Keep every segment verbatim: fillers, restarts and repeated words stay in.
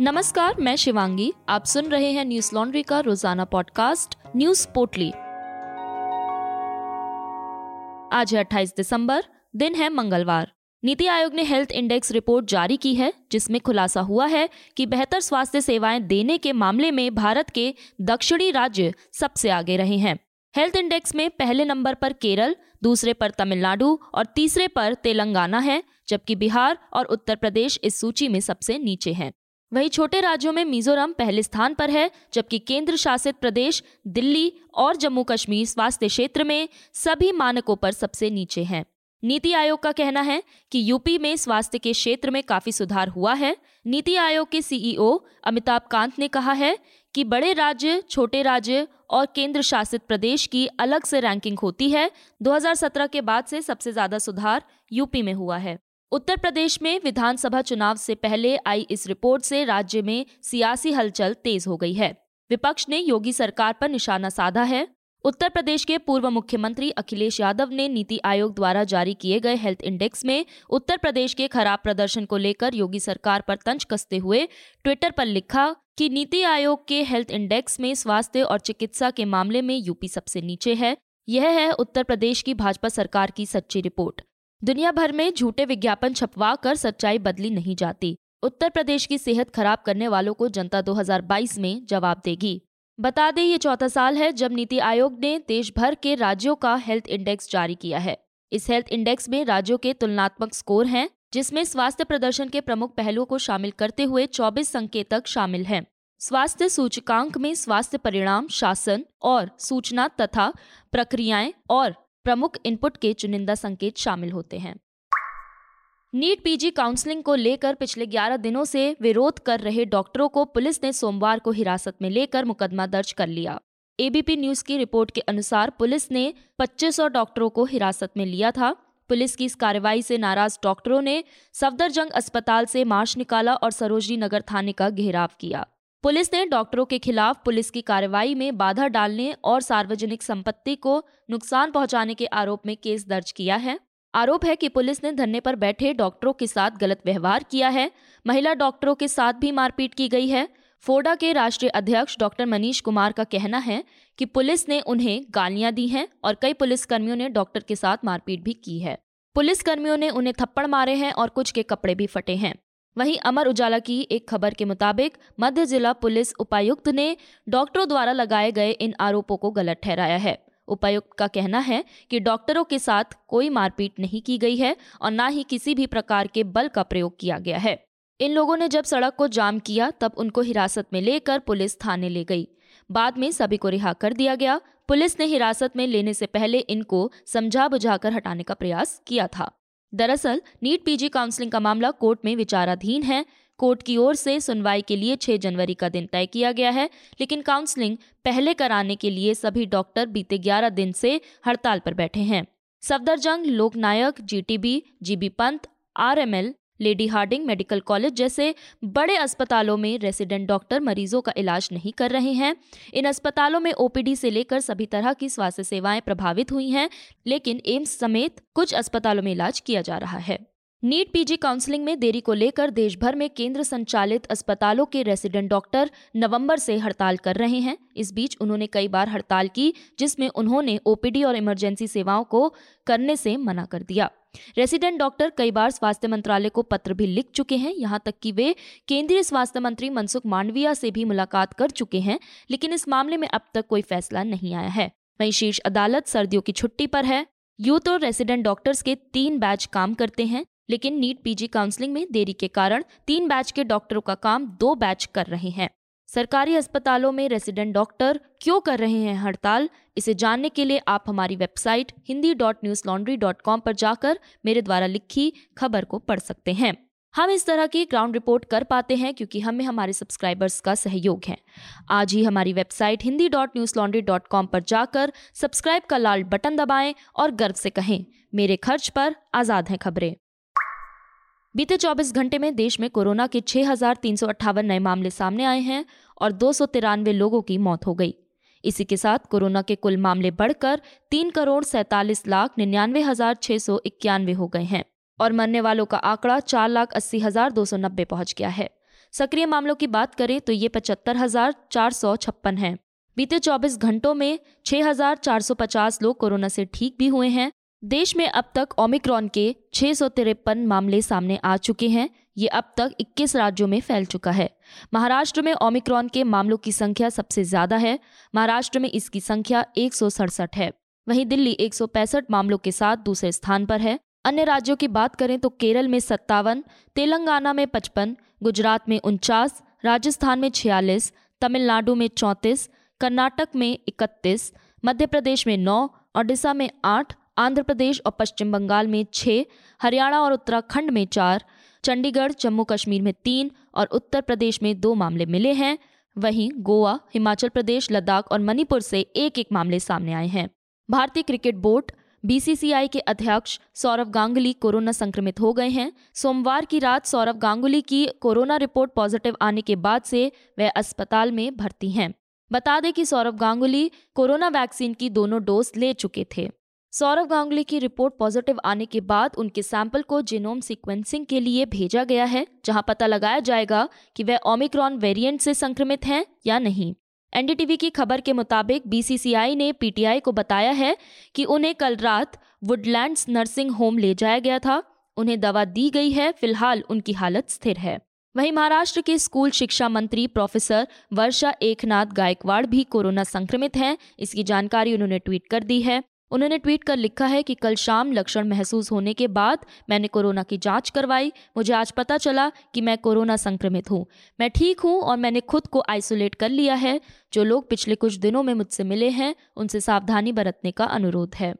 नमस्कार, मैं शिवांगी। आप सुन रहे हैं न्यूज लॉन्ड्री का रोजाना पॉडकास्ट न्यूज पोटली। आज है अट्ठाईस दिसंबर, दिन है मंगलवार। नीति आयोग ने हेल्थ इंडेक्स रिपोर्ट जारी की है, जिसमें खुलासा हुआ है कि बेहतर स्वास्थ्य सेवाएं देने के मामले में भारत के दक्षिणी राज्य सबसे आगे रहे हैं। हेल्थ इंडेक्स में पहले नंबर पर केरल, दूसरे पर तमिलनाडु और तीसरे पर तेलंगाना है, जबकि बिहार और उत्तर प्रदेश इस सूची में सबसे नीचे हैं। वहीं छोटे राज्यों में मिजोरम पहले स्थान पर है, जबकि केंद्र शासित प्रदेश दिल्ली और जम्मू कश्मीर स्वास्थ्य क्षेत्र में सभी मानकों पर सबसे नीचे हैं। नीति आयोग का कहना है कि यूपी में स्वास्थ्य के क्षेत्र में काफी सुधार हुआ है। नीति आयोग के सीईओ अमिताभ कांत ने कहा है कि बड़े राज्य, छोटे राज्य और केंद्र शासित प्रदेश की अलग से रैंकिंग होती है। दो हज़ार सत्रह के बाद से सबसे ज्यादा सुधार यूपी में हुआ है। उत्तर प्रदेश में विधानसभा चुनाव से पहले आई इस रिपोर्ट से राज्य में सियासी हलचल तेज हो गई है। विपक्ष ने योगी सरकार पर निशाना साधा है। उत्तर प्रदेश के पूर्व मुख्यमंत्री अखिलेश यादव ने नीति आयोग द्वारा जारी किए गए हेल्थ इंडेक्स में उत्तर प्रदेश के खराब प्रदर्शन को लेकर योगी सरकार पर तंज कसते हुए ट्विटर पर लिखा कि नीति आयोग के हेल्थ इंडेक्स में स्वास्थ्य और चिकित्सा के मामले में यूपी सबसे नीचे है। यह है उत्तर प्रदेश की भाजपा सरकार की सच्ची रिपोर्ट। दुनिया भर में झूठे विज्ञापन छपवा कर सच्चाई बदली नहीं जाती। उत्तर प्रदेश की सेहत खराब करने वालों को जनता दो हज़ार बाईस में जवाब देगी। बता दें, ये चौथा साल है जब नीति आयोग ने देश भर के राज्यों का हेल्थ इंडेक्स जारी किया है। इस हेल्थ इंडेक्स में राज्यों के तुलनात्मक स्कोर हैं, जिसमें स्वास्थ्य प्रदर्शन के प्रमुख पहलुओं को शामिल करते हुए चौबीस संकेतक शामिल हैं। स्वास्थ्य सूचकांक में स्वास्थ्य परिणाम, शासन और सूचना तथा प्रक्रियाएं और प्रमुख इनपुट के चुनिंदा संकेत शामिल होते हैं। नीट पीजी काउंसलिंग को लेकर पिछले ग्यारह दिनों से विरोध कर रहे डॉक्टरों को पुलिस ने सोमवार को हिरासत में लेकर मुकदमा दर्ज कर लिया। एबीपी न्यूज की रिपोर्ट के अनुसार पुलिस ने पच्चीस सौ डॉक्टरों को हिरासत में लिया था। पुलिस की इस कार्रवाई से नाराज डॉक्टरों ने सफदरजंग अस्पताल से मार्च निकाला और सरोजनी नगर थाने का घेराव किया। पुलिस ने डॉक्टरों के खिलाफ पुलिस की कार्रवाई में बाधा डालने और सार्वजनिक संपत्ति को नुकसान पहुंचाने के आरोप में केस दर्ज किया है। आरोप है कि पुलिस ने धरने पर बैठे डॉक्टरों के साथ गलत व्यवहार किया है। महिला डॉक्टरों के साथ भी मारपीट की गई है। फोडा के राष्ट्रीय अध्यक्ष डॉक्टर मनीष कुमार का कहना है कि पुलिस ने उन्हें गालियां दी हैं और कई पुलिसकर्मियों ने डॉक्टर के साथ मारपीट भी की है। पुलिसकर्मियों ने उन्हें थप्पड़ मारे हैं और कुछ के कपड़े भी फटे हैं। वहीं अमर उजाला की एक खबर के मुताबिक मध्य जिला पुलिस उपायुक्त ने डॉक्टरों द्वारा लगाए गए इन आरोपों को गलत ठहराया है। उपायुक्त का कहना है कि डॉक्टरों के साथ कोई मारपीट नहीं की गई है और ना ही किसी भी प्रकार के बल का प्रयोग किया गया है। इन लोगों ने जब सड़क को जाम किया तब उनको हिरासत में लेकर पुलिस थाने ले गई। बाद में सभी को रिहा कर दिया गया। पुलिस ने हिरासत में लेने से पहले इनको समझा बुझाकर हटाने का प्रयास किया था। दरअसल नीट पीजी काउंसलिंग का मामला कोर्ट में विचाराधीन है। कोर्ट की ओर से सुनवाई के लिए छह जनवरी का दिन तय किया गया है, लेकिन काउंसलिंग पहले कराने के लिए सभी डॉक्टर बीते ग्यारह दिन से हड़ताल पर बैठे हैं। Safdarjung, Loknayak, GTB, GB Pant, RML, lady Hardinge medical college जैसे बड़े अस्पतालों में रेसिडेंट डॉक्टर मरीजों का इलाज नहीं कर रहे हैं। इन अस्पतालों में ओपीडी से लेकर सभी तरह की स्वास्थ्य सेवाएं प्रभावित हुई हैं, लेकिन एम्स समेत कुछ अस्पतालों में इलाज किया जा रहा है। नीट पीजी काउंसलिंग में देरी को लेकर देश भर में केंद्र संचालित अस्पतालों के रेसिडेंट डॉक्टर नवंबर से हड़ताल कर रहे हैं। इस बीच उन्होंने कई बार हड़ताल की, जिसमें उन्होंने ओपीडी और इमरजेंसी सेवाओं को करने से मना कर दिया। रेसिडेंट डॉक्टर कई बार स्वास्थ्य मंत्रालय को पत्र भी लिख चुके हैं। यहाँ तक कि वे केंद्रीय स्वास्थ्य मंत्री मनसुख मांडविया से भी मुलाकात कर चुके हैं, लेकिन इस मामले में अब तक कोई फैसला नहीं आया है। वहीं शीर्ष अदालत सर्दियों की छुट्टी पर है। यूथ और रेसिडेंट डॉक्टर्स के तीन बैच काम करते हैं, लेकिन नीट पीजी काउंसलिंग में देरी के कारण तीन बैच के डॉक्टरों का काम दो बैच कर रहे हैं। सरकारी अस्पतालों में रेसिडेंट डॉक्टर क्यों कर रहे हैं हड़ताल? इसे जानने के लिए आप हमारी website Hindi dot Newslaundry dot com पर जाकर मेरे द्वारा लिखी खबर को पढ़ सकते हैं। हम इस तरह की ग्राउंड रिपोर्ट कर पाते हैं क्योंकि हमें हमारे सब्सक्राइबर्स का सहयोग है। आज ही हमारी website Hindi dot Newslaundry dot com पर जाकर सब्सक्राइब का लाल बटन दबाएं और गर्व से कहें, मेरे खर्च पर आज़ाद हैं खबरें। बीते चौबीस घंटे में देश में कोरोना के छह हज़ार तीन सौ अट्ठावन नए मामले सामने आए हैं और दो सौ तिरानवे लोगों की मौत हो गई। इसी के साथ कोरोना के कुल मामले बढ़कर तीन करोड़ सैंतालीस लाख निन्यानवे हजार छह सौ इक्यानवे हो गए हैं और मरने वालों का आंकड़ा चार लाख अस्सी हजार दो सौ नब्बे पहुंच गया है। सक्रिय मामलों की बात करें तो ये पचहत्तर हजार चार सौ छप्पन है। बीते चौबीस घंटों में छह हजार चार सौ पचास लोग कोरोना से ठीक भी हुए हैं। देश में अब तक ओमिक्रॉन के छह सौ तिरपन मामले सामने आ चुके हैं। ये अब तक इक्कीस राज्यों में फैल चुका है। महाराष्ट्र में ओमिक्रॉन के मामलों की संख्या सबसे ज्यादा है। महाराष्ट्र में इसकी संख्या एक सौ सड़सठ है। वहीं दिल्ली एक सौ पैंसठ मामलों के साथ दूसरे स्थान पर है। अन्य राज्यों की बात करें तो केरल में सत्तावन, तेलंगाना में पचपन, गुजरात में उनचास, राजस्थान में छियालीस, तमिलनाडु में चौंतीस, कर्नाटक में इकतीस, मध्य प्रदेश में नौ, ओडिशा में आठ, आंध्र प्रदेश और पश्चिम बंगाल में छः, हरियाणा और उत्तराखंड में चार, चंडीगढ़, जम्मू कश्मीर में तीन और उत्तर प्रदेश में दो मामले मिले हैं। वहीं गोवा, हिमाचल प्रदेश, लद्दाख और मणिपुर से एक एक मामले सामने आए हैं। भारतीय क्रिकेट बोर्ड बीसीसीआई के अध्यक्ष सौरव गांगुली कोरोना संक्रमित हो गए हैं। सोमवार की रात सौरव गांगुली की कोरोना रिपोर्ट पॉजिटिव आने के बाद से वह अस्पताल में भर्ती हैं। बता दें कि सौरव गांगुली कोरोना वैक्सीन की दोनों डोज ले चुके थे। सौरव गांगुली की रिपोर्ट पॉजिटिव आने के बाद उनके सैंपल को जीनोम सीक्वेंसिंग के लिए भेजा गया है, जहां पता लगाया जाएगा कि वह ओमिक्रॉन वेरिएंट से संक्रमित हैं या नहीं। एनडीटीवी की खबर के मुताबिक बीसीसीआई ने पीटीआई को बताया है कि उन्हें कल रात वुडलैंड्स नर्सिंग होम ले जाया गया था। उन्हें दवा दी गई है। फिलहाल उनकी हालत स्थिर है। वहीं महाराष्ट्र के स्कूल शिक्षा मंत्री प्रोफेसर वर्षा एकनाथ गायकवाड़ भी कोरोना संक्रमित हैं। इसकी जानकारी उन्होंने ट्वीट कर दी है। उन्होंने ट्वीट कर लिखा है कि कल शाम लक्षण महसूस होने के बाद मैंने कोरोना की जांच करवाई। मुझे आज पता चला कि मैं कोरोना संक्रमित हूँ। मैं ठीक हूँ और मैंने खुद को आइसोलेट कर लिया है। जो लोग पिछले कुछ दिनों में मुझसे मिले हैं उनसे सावधानी बरतने का अनुरोध है।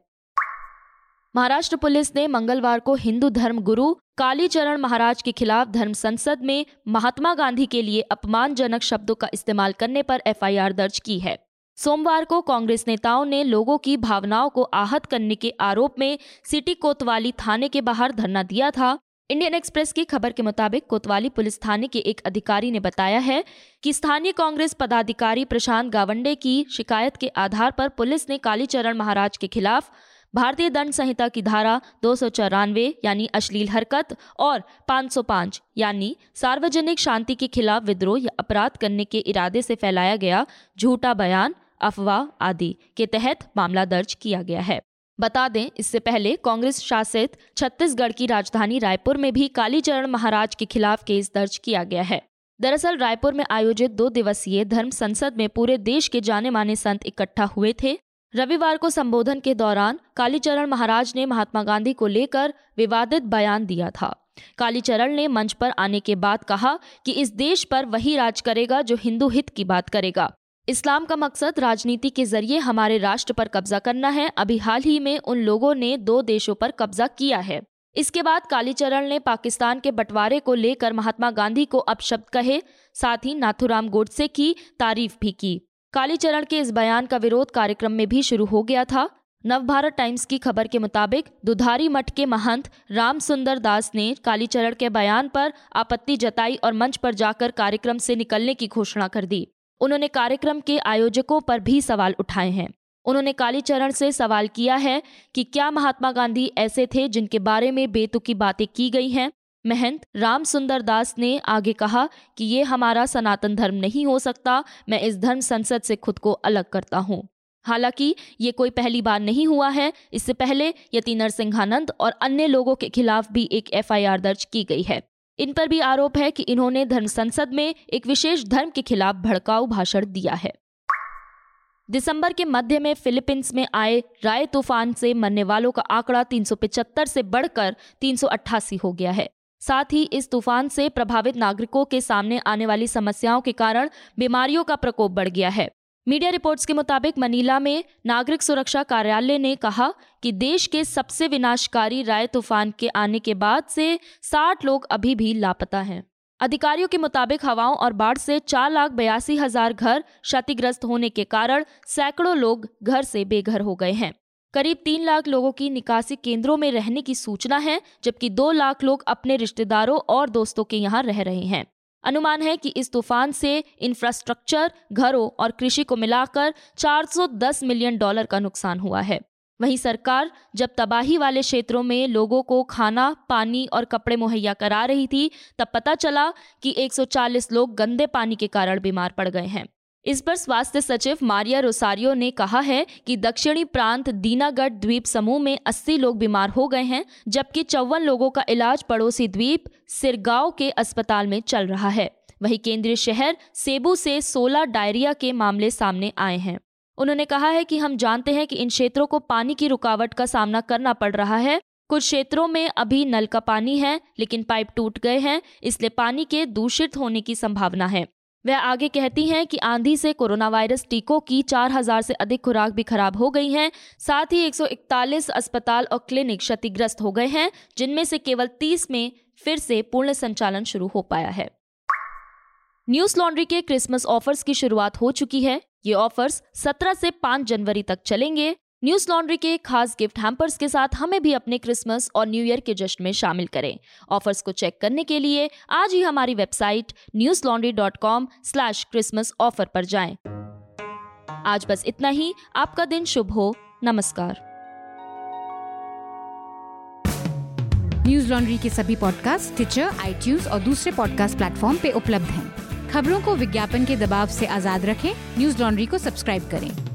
महाराष्ट्र पुलिस ने मंगलवार को हिंदू धर्म गुरु कालीचरण महाराज के खिलाफ धर्म संसद में महात्मा गांधी के लिए अपमानजनक शब्दों का इस्तेमाल करने पर एफ आई आर दर्ज की है। सोमवार को कांग्रेस नेताओं ने लोगों की भावनाओं को आहत करने के आरोप में सिटी कोतवाली थाने के बाहर धरना दिया था। इंडियन एक्सप्रेस की खबर के मुताबिक कोतवाली पुलिस थाने के एक अधिकारी ने बताया है कि स्थानीय कांग्रेस पदाधिकारी प्रशांत गावंडे की शिकायत के आधार पर पुलिस ने कालीचरण महाराज के खिलाफ भारतीय दंड संहिता की धारा दो सौ चौरानवे यानी अश्लील हरकत और पाँच सौ पाँच यानी सार्वजनिक शांति के खिलाफ विद्रोह या अपराध करने के इरादे से फैलाया गया झूठा बयान, अफवाह आदि के तहत मामला दर्ज किया गया है। बता दें, इससे पहले कांग्रेस शासित छत्तीसगढ़ की राजधानी रायपुर में भी कालीचरण महाराज के खिलाफ केस दर्ज किया गया है। दरअसल रायपुर में आयोजित दो दिवसीय धर्म संसद में पूरे देश के जाने माने संत इकट्ठा हुए थे। रविवार को संबोधन के दौरान कालीचरण महाराज ने महात्मा गांधी को लेकर विवादित बयान दिया था। कालीचरण ने मंच पर आने के बाद कहा कि इस देश पर वही राज करेगा जो हिंदू हित की बात करेगा। इस्लाम का मकसद राजनीति के जरिए हमारे राष्ट्र पर कब्जा करना है। अभी हाल ही में उन लोगों ने दो देशों पर कब्जा किया है। इसके बाद कालीचरण ने पाकिस्तान के बंटवारे को लेकर महात्मा गांधी को अपशब्द कहे, साथ ही नाथूराम गोडसे की तारीफ भी की। कालीचरण के इस बयान का विरोध कार्यक्रम में भी शुरू हो गया था। नवभारत टाइम्स की खबर के मुताबिक दुधारी मठ के महंत रामसुंदर दास ने कालीचरण के बयान पर आपत्ति जताई और मंच पर जाकर कार्यक्रम से निकलने की घोषणा कर दी। उन्होंने कार्यक्रम के आयोजकों पर भी सवाल उठाए हैं। उन्होंने कालीचरण से सवाल किया है कि क्या महात्मा गांधी ऐसे थे जिनके बारे में बेतुकी बातें की गई हैं। महंत राम सुंदर दास ने आगे कहा कि ये हमारा सनातन धर्म नहीं हो सकता। मैं इस धर्म संसद से खुद को अलग करता हूँ। हालांकि ये कोई पहली बार नहीं हुआ है। इससे पहले यती नर सिंघानंद और अन्य लोगों के खिलाफ भी एक एफ आई आर दर्ज की गई है। इन पर भी आरोप है कि इन्होंने धर्म संसद में एक विशेष धर्म के खिलाफ भड़काऊ भाषण दिया है। दिसंबर के मध्य में फिलीपींस में आए राय तूफान से मरने वालों का आंकड़ा तीन सौ पचहत्तर से बढ़कर तीन सौ अट्ठासी हो गया है। साथ ही इस तूफान से प्रभावित नागरिकों के सामने आने वाली समस्याओं के कारण बीमारियों का प्रकोप बढ़ गया है। मीडिया रिपोर्ट्स के मुताबिक मनीला में नागरिक सुरक्षा कार्यालय ने कहा कि देश के सबसे विनाशकारी राय तूफान के आने के बाद से साठ लोग अभी भी लापता हैं। अधिकारियों के मुताबिक हवाओं और बाढ़ से चार लाख बयासी हजार घर क्षतिग्रस्त होने के कारण सैकड़ों लोग घर से बेघर हो गए हैं। करीब तीन लाख लोगों की निकासी केंद्रों में रहने की सूचना है, जबकि दो लाख लोग अपने रिश्तेदारों और दोस्तों के यहाँ रह रहे हैं। अनुमान है कि इस तूफान से इंफ्रास्ट्रक्चर, घरों और कृषि को मिलाकर चार सौ दस मिलियन डॉलर का नुकसान हुआ है। वहीं सरकार जब तबाही वाले क्षेत्रों में लोगों को खाना, पानी और कपड़े मुहैया करा रही थी, तब पता चला कि एक सौ चालीस लोग गंदे पानी के कारण बीमार पड़ गए हैं। इस पर स्वास्थ्य सचिव मारिया रोसारियो ने कहा है कि दक्षिणी प्रांत दीनागढ़ द्वीप समूह में अस्सी लोग बीमार हो गए हैं, जबकि चौवन लोगों का इलाज पड़ोसी द्वीप सिरगांव के अस्पताल में चल रहा है। वहीं केंद्रीय शहर सेबू से सोलह डायरिया के मामले सामने आए हैं। उन्होंने कहा है कि हम जानते हैं कि इन क्षेत्रों को पानी की रुकावट का सामना करना पड़ रहा है। कुछ क्षेत्रों में अभी नल का पानी है, लेकिन पाइप टूट गए हैं, इसलिए पानी के दूषित होने की संभावना है। वह आगे कहती हैं कि आंधी से कोरोना वायरस टीकों की चार हज़ार से अधिक खुराक भी खराब हो गई हैं। साथ ही एक सौ इकतालीस अस्पताल और क्लिनिक क्षतिग्रस्त हो गए हैं, जिनमें से केवल तीस में फिर से पूर्ण संचालन शुरू हो पाया है। न्यूज लॉन्ड्री के क्रिसमस ऑफर्स की शुरुआत हो चुकी है। ये ऑफर्स सत्रह से पाँच जनवरी तक चलेंगे। न्यूज लॉन्ड्री के खास गिफ्ट हैम्पर्स के साथ हमें भी अपने क्रिसमस और न्यू ईयर के जश्न में शामिल करें। ऑफर्स को चेक करने के लिए आज ही हमारी website Newslaundry dot com slash Christmas offer पर जाएं। आज बस इतना ही। आपका दिन शुभ हो। नमस्कार। न्यूज लॉन्ड्री के सभी पॉडकास्ट टिचर, आईट्यूज और दूसरे पॉडकास्ट प्लेटफॉर्म पे उपलब्ध हैं। खबरों को विज्ञापन के दबाव से आजाद रखें। न्यूज लॉन्ड्री को सब्सक्राइब करें।